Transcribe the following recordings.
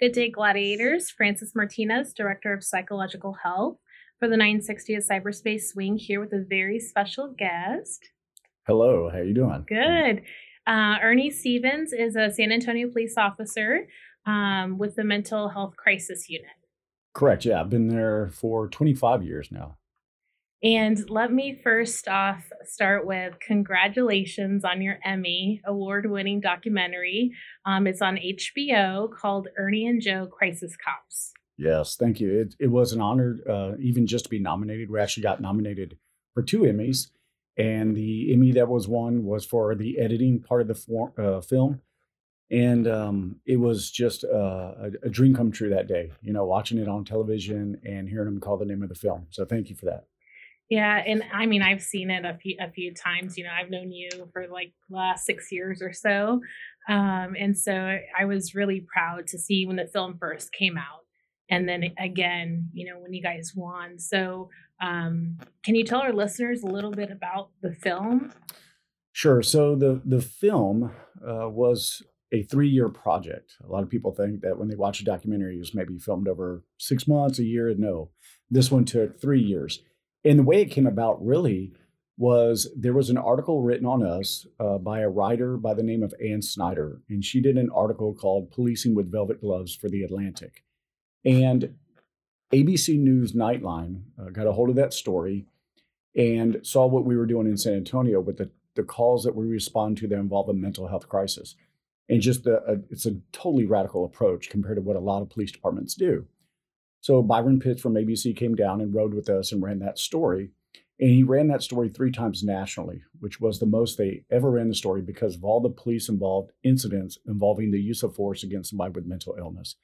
Good day, Gladiators. Francis Martinez, Director of Psychological Health for the 960th Cyberspace Wing, here with a very special guest. Hello, how are you doing? Good. Ernie Stevens is a San Antonio police officer with the Mental Health Crisis Unit. Correct, yeah. I've been there for 25 years now. And let me first off start with congratulations on your Emmy award-winning documentary. It's on HBO called Ernie and Joe: Crisis Cops. Yes, thank you. It was an honor even just to be nominated. We actually got nominated for two Emmys, and the Emmy that was won was for the editing part of the film. And it was just a dream come true that day, you know, watching it on television and hearing them call the name of the film. So thank you for that. Yeah. And I mean, I've seen it a few times, you know, I've known you for like the last 6 years or so. And so I was really proud to see when the film first came out. And then again, you know, when you guys won. So can you tell our listeners a little bit about the film? Sure. So the film was a 3-year project. A lot of people think that when they watch a documentary, it was maybe filmed over 6 months, a year. No, this one took 3 years. And the way it came about really was there was an article written on us by a writer by the name of Ann Snyder. And she did an article called Policing with Velvet Gloves for the Atlantic. And ABC News Nightline got a hold of that story and saw what we were doing in San Antonio with the calls that we respond to that involve a mental health crisis. And just it's a totally radical approach compared to what a lot of police departments do. So Byron Pitts from ABC came down and rode with us and ran that story. And he ran that story 3 times nationally, which was the most they ever ran the story because of all the police-involved incidents involving the use of force against somebody with mental illness.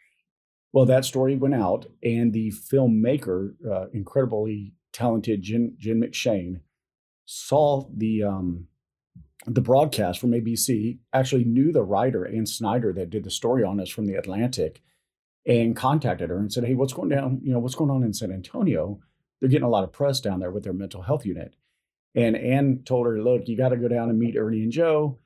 Well, that story went out, and the filmmaker, incredibly talented Jin McShane, saw the broadcast from ABC, actually knew the writer, Ann Snyder, that did the story on us from the Atlantic, and contacted her and said, hey, what's going down? You know, what's going on in San Antonio? They're getting a lot of press down there with their mental health unit. And Ann told her, look, you got to go down and meet Ernie and Joe.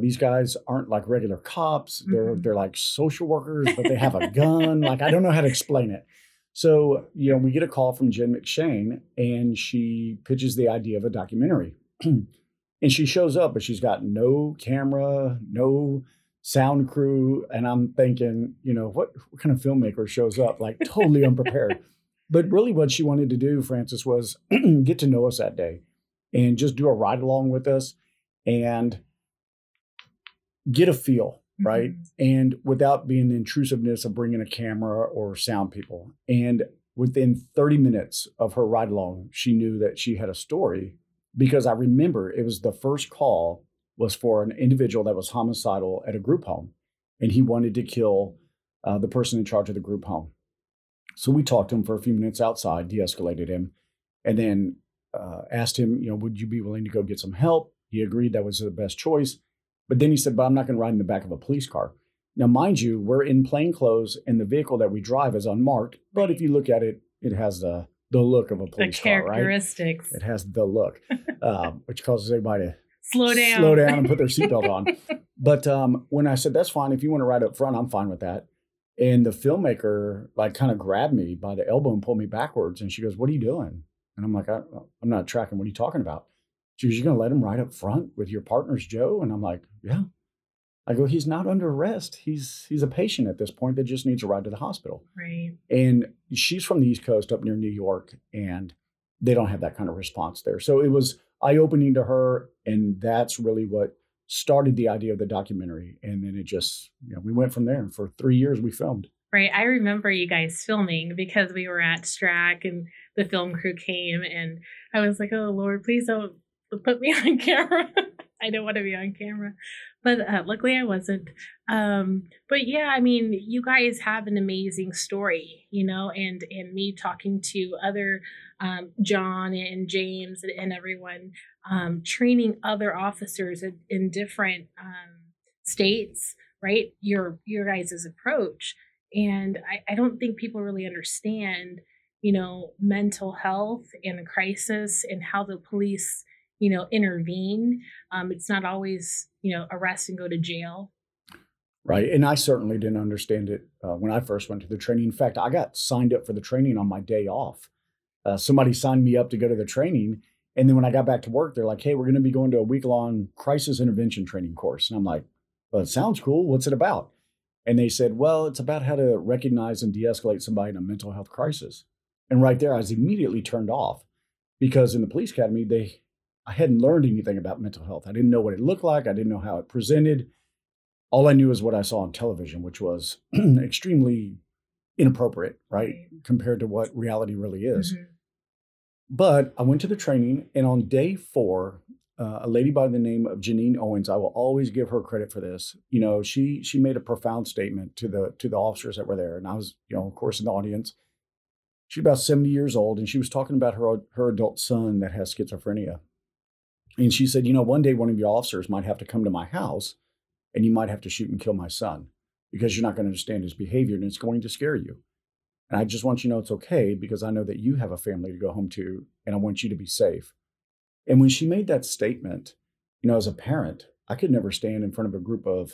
These guys aren't like regular cops. They're like social workers, but they have a gun. Like, I don't know how to explain it. So, you know, we get a call from Jin McShane and she pitches the idea of a documentary. And she shows up, but she's got no camera, no sound crew, and I'm thinking, you know, what kind of filmmaker shows up like totally unprepared? But really what she wanted to do, Francis, was get to know us that day and just do a ride along with us and get a feel, right? And without being the intrusiveness of bringing a camera or sound people. And within 30 minutes of her ride along, she knew that she had a story, because I remember it was the first call was for an individual that was homicidal at a group home, and he wanted to kill the person in charge of the group home. So we talked to him for a few minutes outside, de-escalated him, and then asked him, you know, would you be willing to go get some help? He agreed that was the best choice. But then he said, but I'm not going to ride in the back of a police car. Now, mind you, we're in plain clothes, and the vehicle that we drive is unmarked. But if you look at it, it has the look of a police car, right? The characteristics. It has the look, which causes everybody to slow down and put their seatbelt on. But when I said, that's fine. If you want to ride up front, I'm fine with that. And the filmmaker like kind of grabbed me by the elbow and pulled me backwards. And she goes, what are you doing? And I'm like, I'm not tracking. What are you talking about? She goes, you're going to let him ride up front with your partners, Joe? And I'm like, yeah. I go, he's not under arrest. He's a patient at this point that just needs a ride to the hospital. Right. And she's from the East Coast up near New York, and they don't have that kind of response there. So it was eye-opening to her, and that's really what started the idea of the documentary. And then it just, you know, we went from there, and for 3 years we filmed. Right. I remember you guys filming because we were at STRAC and the film crew came, and I was like, oh Lord, please don't put me on camera. I don't want to be on camera, but luckily I wasn't. But yeah, I mean, you guys have an amazing story, you know, and me talking to other John and James and everyone, training other officers in different states, right? Your guys' approach. And I don't think people really understand, you know, mental health and a crisis and how the police, you know, intervene. It's not always, you know, arrest and go to jail. Right. And I certainly didn't understand it when I first went to the training. In fact, I got signed up for the training on my day off. Somebody signed me up to go to the training. And then when I got back to work, they're like, hey, we're going to be going to a week-long crisis intervention training course. And I'm like, well, it sounds cool. What's it about? And they said, well, it's about how to recognize and de-escalate somebody in a mental health crisis. And right there, I was immediately turned off, because in the police academy, I hadn't learned anything about mental health. I didn't know what it looked like. I didn't know how it presented. All I knew is what I saw on television, which was extremely inappropriate, right, compared to what reality really is. Mm-hmm. But I went to the training, and on day 4, a lady by the name of Janine Owens, I will always give her credit for this. You know, she made a profound statement to the officers that were there. And I was, you know, of course, in the audience. She's about 70 years old, and she was talking about her adult son that has schizophrenia. And she said, you know, one day one of your officers might have to come to my house, and you might have to shoot and kill my son, because you're not going to understand his behavior, and it's going to scare you. And I just want you to know it's okay, because I know that you have a family to go home to, and I want you to be safe. And when she made that statement, you know, as a parent, I could never stand in front of a group of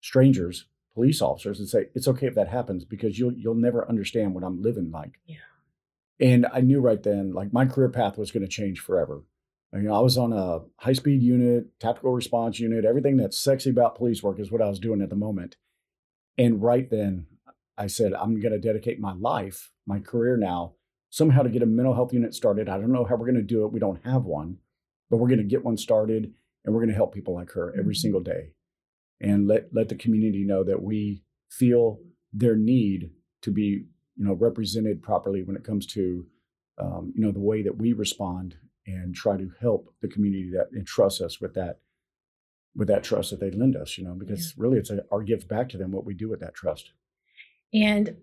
strangers, police officers, and say, it's okay if that happens, because you'll never understand what I'm living like. Yeah. And I knew right then, like, my career path was going to change forever. You know, I was on a high-speed unit, tactical response unit, everything that's sexy about police work is what I was doing at the moment. And right then, I said, I'm going to dedicate my life, my career now, somehow to get a mental health unit started. I don't know how we're going to do it. We don't have one, but we're going to get one started, and we're going to help people like her every single day, and let the community know that we feel their need to be, you know, represented properly when it comes to, you know, the way that we respond and try to help the community that entrusts us with that trust that they lend us, you know, because really it's our gift back to them, what we do with that trust. And,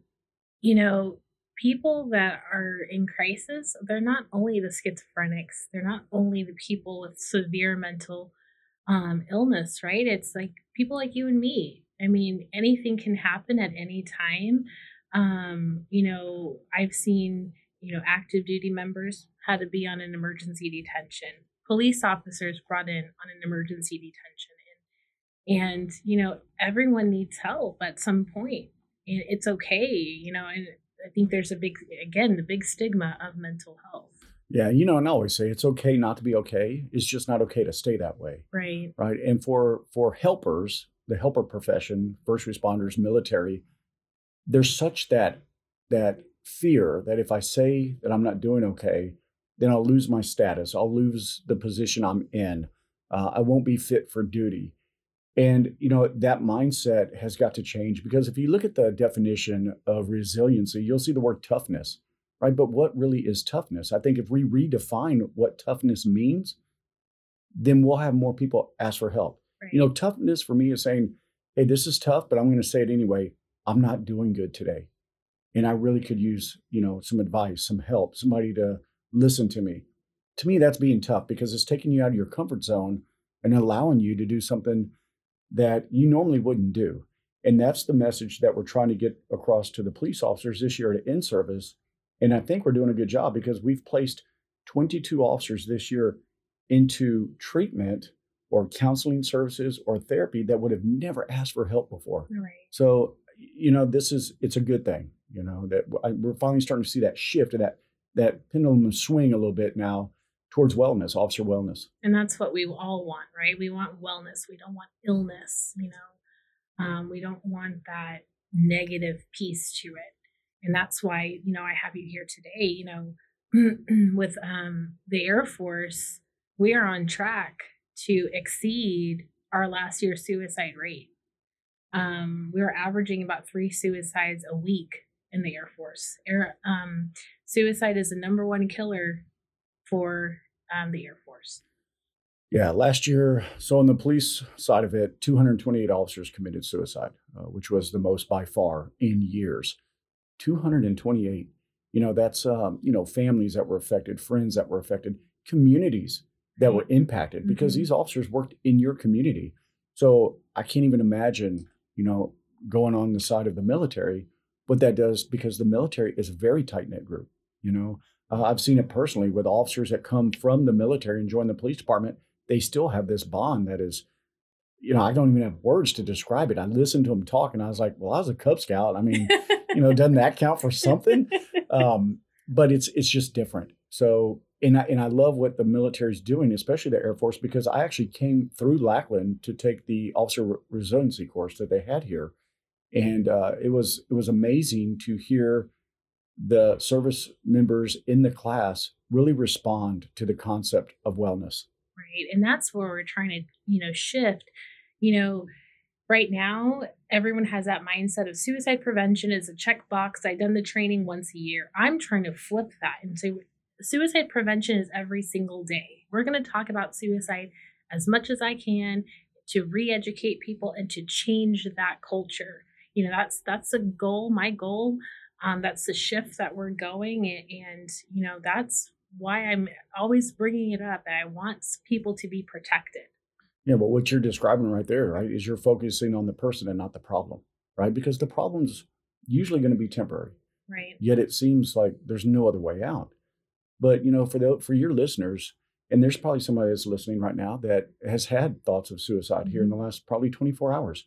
you know, people that are in crisis, they're not only the schizophrenics, they're not only the people with severe mental illness, right? It's like people like you and me. I mean, anything can happen at any time. You know, I've seen, you know, active duty members had to be on an emergency detention. Police officers brought in on an emergency detention. And, you know, everyone needs help at some point. And it's okay, you know, and I think there's the big stigma of mental health. Yeah, you know, and I always say it's okay not to be okay. It's just not okay to stay that way. Right. Right. And for helpers, the helper profession, first responders, military, there's such that fear that if I say that I'm not doing okay, then I'll lose my status. I'll lose the position I'm in. I won't be fit for duty. And, you know, that mindset has got to change, because if you look at the definition of resiliency, you'll see the word toughness, right? But what really is toughness? I think if we redefine what toughness means, then we'll have more people ask for help. Right. You know, toughness for me is saying, hey, this is tough, but I'm going to say it anyway. I'm not doing good today. And I really could use, you know, some advice, some help, somebody to listen to me. To me, that's being tough, because it's taking you out of your comfort zone and allowing you to do something that you normally wouldn't do. And that's the message that we're trying to get across to the police officers this year at in-service. And I think we're doing a good job, because we've placed 22 officers this year into treatment or counseling services or therapy that would have never asked for help before. Right. So, you know, it's a good thing, you know, that we're finally starting to see that shift and that pendulum swing a little bit now towards wellness, officer wellness. And that's what we all want, right? We want wellness. We don't want illness, you know. We don't want that negative piece to it. And that's why, you know, I have you here today, you know, with the Air Force, we are on track to exceed our last year's suicide rate. We were averaging about 3 suicides a week in the Air Force. Suicide is the number 1 killer for the Air Force. Yeah, last year, so on the police side of it, 228 officers committed suicide, which was the most by far in years. 228. You know, that's, families that were affected, friends that were affected, communities that were impacted because these officers worked in your community. So I can't even imagine, going on the side of the military, what that does, because the military is a very tight-knit group. I've seen it personally with officers that come from the military and join the police department. They still have this bond that is, I don't even have words to describe it. I listened to them talk and I was like, well, I was a Cub Scout. I mean, doesn't that count for something? But it's just different. So, and I love what the military is doing, especially the Air Force, because I actually came through Lackland to take the officer resiliency course that they had here. And it was amazing to hear the service members in the class really respond to the concept of wellness. Right. And that's where we're trying to, shift. Right now, everyone has that mindset of suicide prevention is a checkbox. I've done the training once a year. I'm trying to flip that and say suicide prevention is every single day. We're going to talk about suicide as much as I can to re-educate people and to change that culture. That's a goal, my goal. That's the shift that we're going. And that's why I'm always bringing it up. I want people to be protected. Yeah, but what you're describing right there, right, is you're focusing on the person and not the problem, right? Because the problem's usually going to be temporary. Right. Yet it seems like there's no other way out. But, for your listeners, and there's probably somebody that's listening right now that has had thoughts of suicide here in the last probably 24 hours.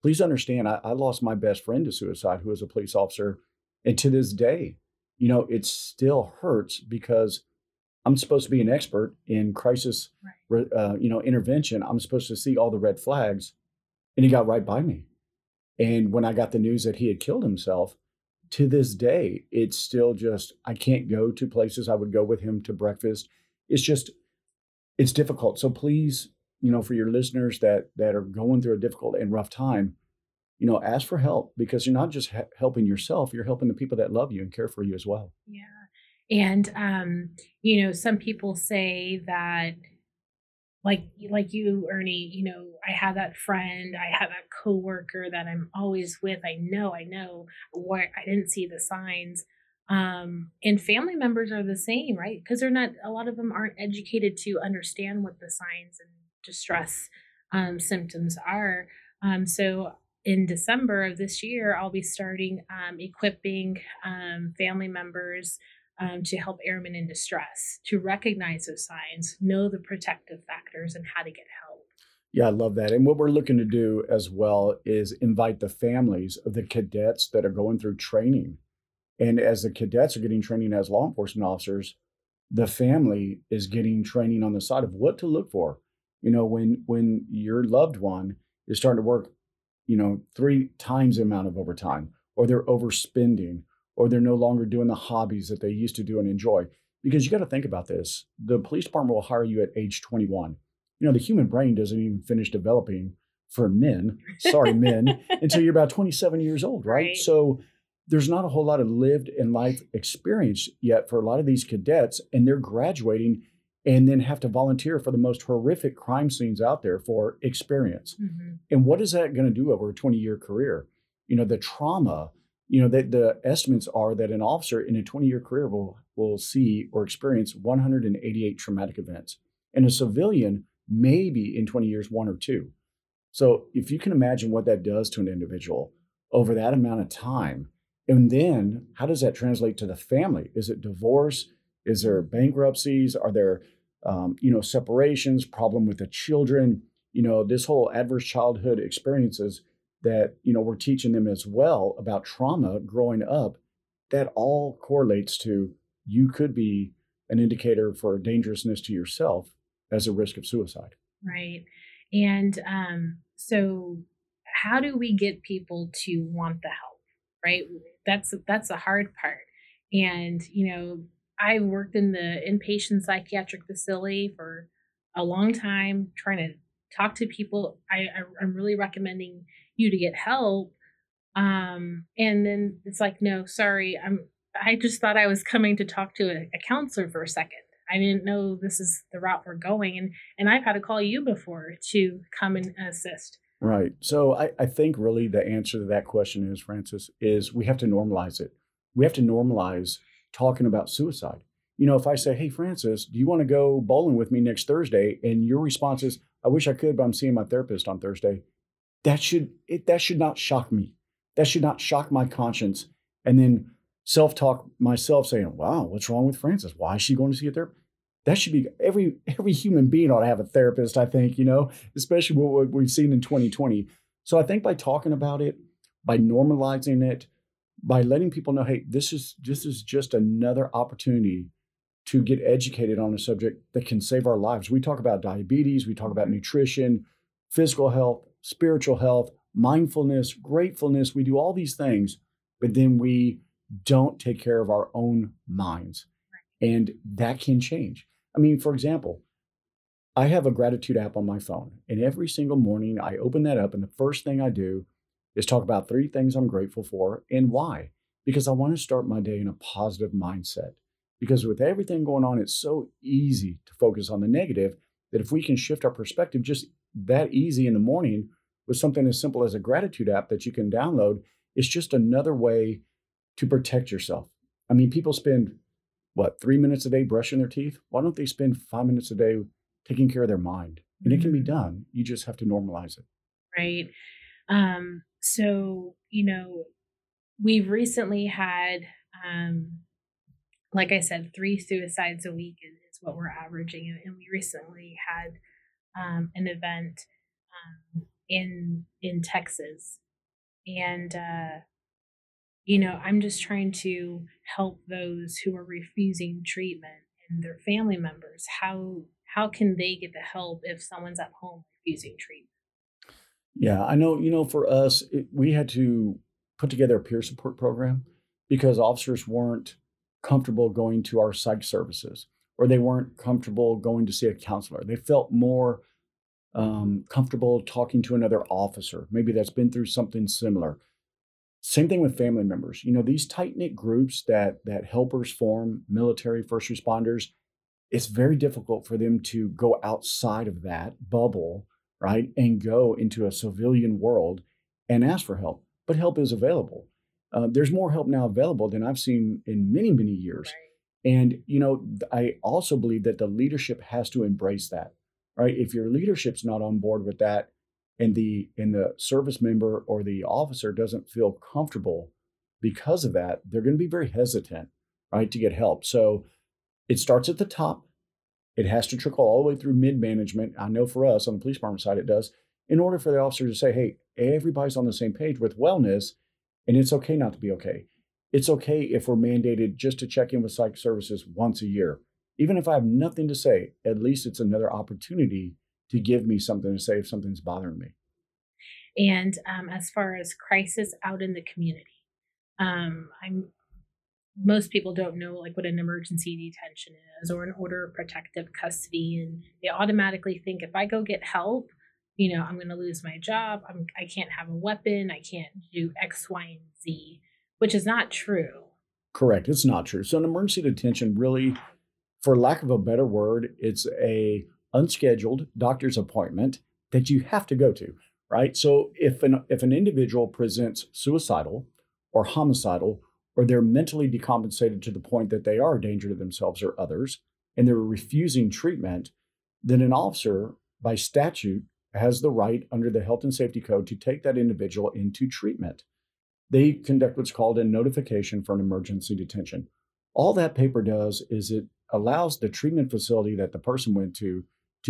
Please understand, I lost my best friend to suicide, who was a police officer. And to this day, it still hurts because I'm supposed to be an expert in crisis, right. Intervention. I'm supposed to see all the red flags, and he got right by me. And when I got the news that he had killed himself, to this day, it's still just, I can't go to places I would go with him to breakfast. It's just, it's difficult. So please, for your listeners that are going through a difficult and rough time, ask for help, because you're not just helping yourself, you're helping the people that love you and care for you as well. Yeah. And, some people say that, like you, Ernie, I have that friend, I have that coworker that I'm always with. I know what, I didn't see the signs. And family members are the same, right? Because a lot of them aren't educated to understand what the signs and distress symptoms are. So in December of this year, I'll be starting equipping family members to help airmen in distress, to recognize those signs, know the protective factors, and how to get help. Yeah, I love that. And what we're looking to do as well is invite the families of the cadets that are going through training. And as the cadets are getting training as law enforcement officers, the family is getting training on the side of what to look for. When your loved one is starting to work, 3 times the amount of overtime, or they're overspending, or they're no longer doing the hobbies that they used to do and enjoy. Because you got to think about this. The police department will hire you at age 21. The human brain doesn't even finish developing for men. Sorry, men, until you're about 27 years old, right? So there's not a whole lot of lived in life experience yet for a lot of these cadets, and they're graduating and then have to volunteer for the most horrific crime scenes out there for experience. Mm-hmm. And what is that going to do over a 20-year career? The trauma... The estimates are that an officer in a 20-year career will see or experience 188 traumatic events. And a civilian, maybe in 20 years, 1 or 2. So if you can imagine what that does to an individual over that amount of time, and then how does that translate to the family? Is it divorce? Is there bankruptcies? Are there, separations, problem with the children? This whole adverse childhood experiences that, we're teaching them as well about trauma growing up, that all correlates to, you could be an indicator for dangerousness to yourself as a risk of suicide. Right. And so how do we get people to want the help, right? That's the hard part. And, I worked in the inpatient psychiatric facility for a long time, trying to talk to people. I'm really recommending you to get help. And then it's like, no, sorry. I just thought I was coming to talk to a counselor for a second. I didn't know this is the route we're going. And I've had to call you before to come and assist. Right. So I think really the answer to that question is, Francis, is we have to normalize it. We have to normalize talking about suicide. You know, if I say, hey, Francis, do you want to go bowling with me next Thursday? And your response is, I wish I could, but I'm seeing my therapist on Thursday. That should not shock me. That should not shock my conscience. And then self-talk myself saying, wow, what's wrong with Francis? Why is she going to see a therapist? That should be every human being ought to have a therapist, I think, you know, especially what we've seen in 2020. So I think by talking about it, by normalizing it, by letting people know, hey, this is just another opportunity to get educated on a subject that can save our lives. We talk about diabetes, we talk about nutrition, physical health, spiritual health, mindfulness, gratefulness. We do all these things, but then we don't take care of our own minds. And that can change. I mean, for example, I have a gratitude app on my phone, and every single morning I open that up, and the first thing I do is talk about 3 things I'm grateful for and why. Because I want to start my day in a positive mindset. Because with everything going on, it's so easy to focus on the negative that if we can shift our perspective just that easy in the morning with something as simple as a gratitude app that you can download, it's just another way to protect yourself. I mean, people spend 3 minutes a day brushing their teeth? Why don't they spend 5 minutes a day taking care of their mind? And it can be done. You just have to normalize it. Right. So, you know, we've recently had, like I said, 3 suicides a week is what we're averaging. And we recently had an event in Texas. And, you know, I'm just trying to help those who are refusing treatment and their family members. How can they get the help if someone's at home refusing treatment? Yeah, I know, you know, for us, we had to put together a peer support program because officers weren't comfortable going to our psych services, or they weren't comfortable going to see a counselor. They felt more comfortable talking to another officer. Maybe that's been through something similar. Same thing with family members. You know, these tight-knit groups that helpers form, military, first responders, it's very difficult for them to go outside of that bubble, right, and go into a civilian world and ask for help. But help is available. There's more help now available than I've seen in many, many years. Right. And, you know, I also believe that the leadership has to embrace that, right? If your leadership's not on board with that, and the service member or the officer doesn't feel comfortable because of that, they're going to be very hesitant, right, to get help. So it starts at the top. It has to trickle all the way through mid-management. I know for us on the police department side, it does, in order for the officer to say, hey, everybody's on the same page with wellness, and it's okay not to be okay. It's okay if we're mandated just to check in with psych services once a year. Even if I have nothing to say, at least it's another opportunity to give me something to say if something's bothering me. And as far as crisis out in the community, most people don't know like what an emergency detention is or an order of protective custody, and they automatically think if I go get help, you know, I'm going to lose my job. I can't have a weapon. I can't do X, Y, and Z, which is not true. Correct. It's not true. So an emergency detention really, for lack of a better word, it's a unscheduled doctor's appointment that you have to go to, right? So if an individual presents suicidal or homicidal, or they're mentally decompensated to the point that they are a danger to themselves or others, and they're refusing treatment, then an officer by statute has the right under the Health and Safety Code to take that individual into treatment. They conduct what's called a notification for an emergency detention. All that paper does is it allows the treatment facility that the person went to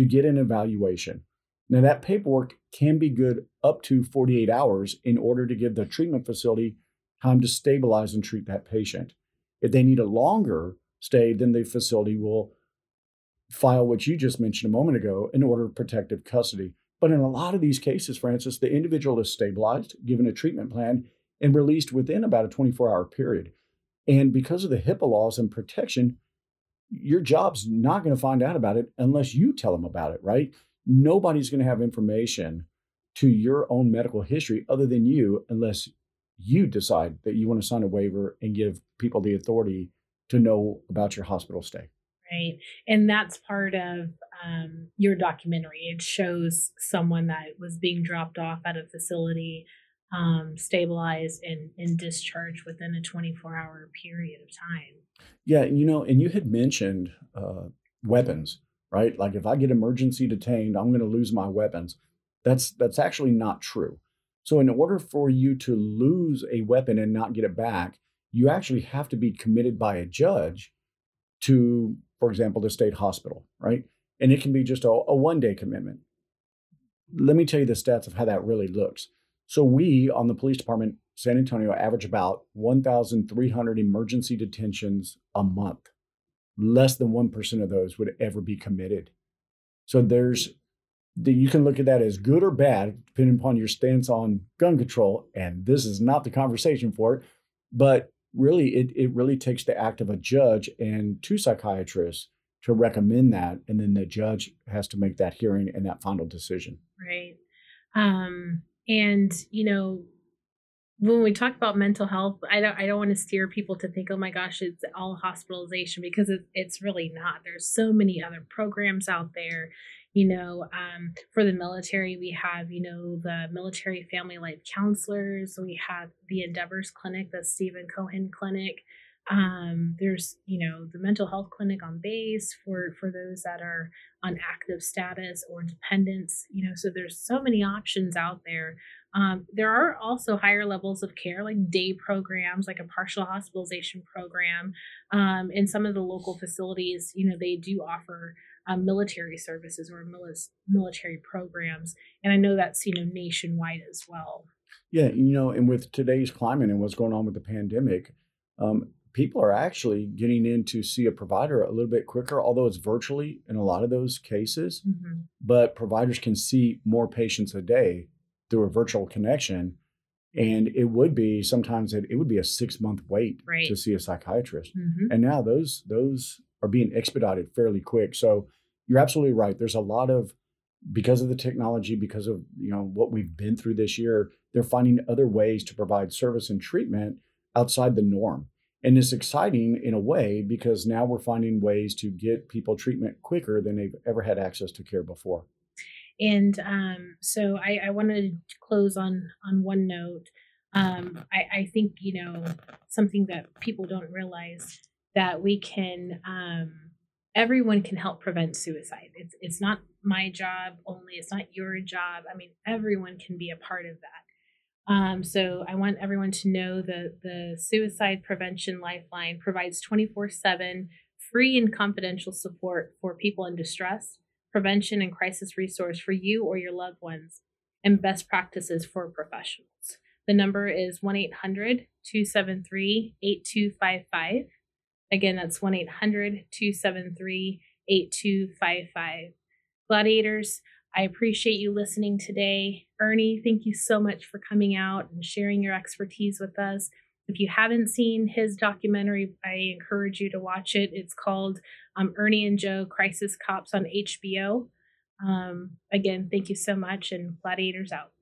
get an evaluation. Now, that paperwork can be good up to 48 hours in order to give the treatment facility time to stabilize and treat that patient. If they need a longer stay, then the facility will file what you just mentioned a moment ago, an order of protective custody. But in a lot of these cases, Francis, the individual is stabilized, given a treatment plan, and released within about a 24-hour period. And because of the HIPAA laws and protection, your job's not going to find out about it unless you tell them about it, right? Nobody's going to have information to your own medical history other than you, unless you decide that you want to sign a waiver and give people the authority to know about your hospital stay. right? And that's part of your documentary. It shows someone that was being dropped off at a facility, stabilized and discharged within a 24-hour period of time. Yeah, you know, and you had mentioned weapons, right? Like if I get emergency detained, I'm going to lose my weapons. That's actually not true. So in order for you to lose a weapon and not get it back, you actually have to be committed by a judge to, for example, the state hospital, right? And it can be just a one-day commitment. Let me tell you the stats of how that really looks. So we, on the police department, San Antonio, average about 1,300 emergency detentions a month. Less than 1% of those would ever be committed. So you can look at that as good or bad, depending upon your stance on gun control. And this is not the conversation for it. But really, it really takes the act of a judge and two psychiatrists to recommend that. And then the judge has to make that hearing and that final decision. Right. And, you know, when we talk about mental health, I don't want to steer people to think, oh, my gosh, it's all hospitalization, because it's really not. There's so many other programs out there. You know, for the military, we have, you know, the military family life counselors. We have the Endeavors Clinic, the Stephen Cohen Clinic. There's, you know, the mental health clinic on base for those that are on active status or dependents. You know, so there's so many options out there. There are also higher levels of care, like day programs, like a partial hospitalization program. In some of the local facilities, you know, they do offer military services or military programs. And I know that's, you know, nationwide as well. Yeah, you know, and with today's climate and what's going on with the pandemic, people are actually getting in to see a provider a little bit quicker, although it's virtually in a lot of those cases. Mm-hmm. But providers can see more patients a day through a virtual connection. And it would be sometimes it would be a 6-month wait, right, to see a psychiatrist. Mm-hmm. And now those are being expedited fairly quick. So you're absolutely right. There's a lot of, because of the technology, because of, you know, what we've been through this year, they're finding other ways to provide service and treatment outside the norm. And it's exciting in a way, because now we're finding ways to get people treatment quicker than they've ever had access to care before. And so I want to close on one note. I think, you know, something that people don't realize, that we can, everyone can help prevent suicide. It's not my job only. It's not your job. I mean, everyone can be a part of that. So I want everyone to know that the Suicide Prevention Lifeline provides 24/7 free and confidential support for people in distress, prevention and crisis resource for you or your loved ones, and best practices for professionals. The number is 1-800-273-8255. Again, that's 1-800-273-8255. Gladiators, I appreciate you listening today. Ernie, thank you so much for coming out and sharing your expertise with us. If you haven't seen his documentary, I encourage you to watch it. It's called Ernie and Joe: Crisis Cops on HBO. Again, thank you so much, and Gladiators out.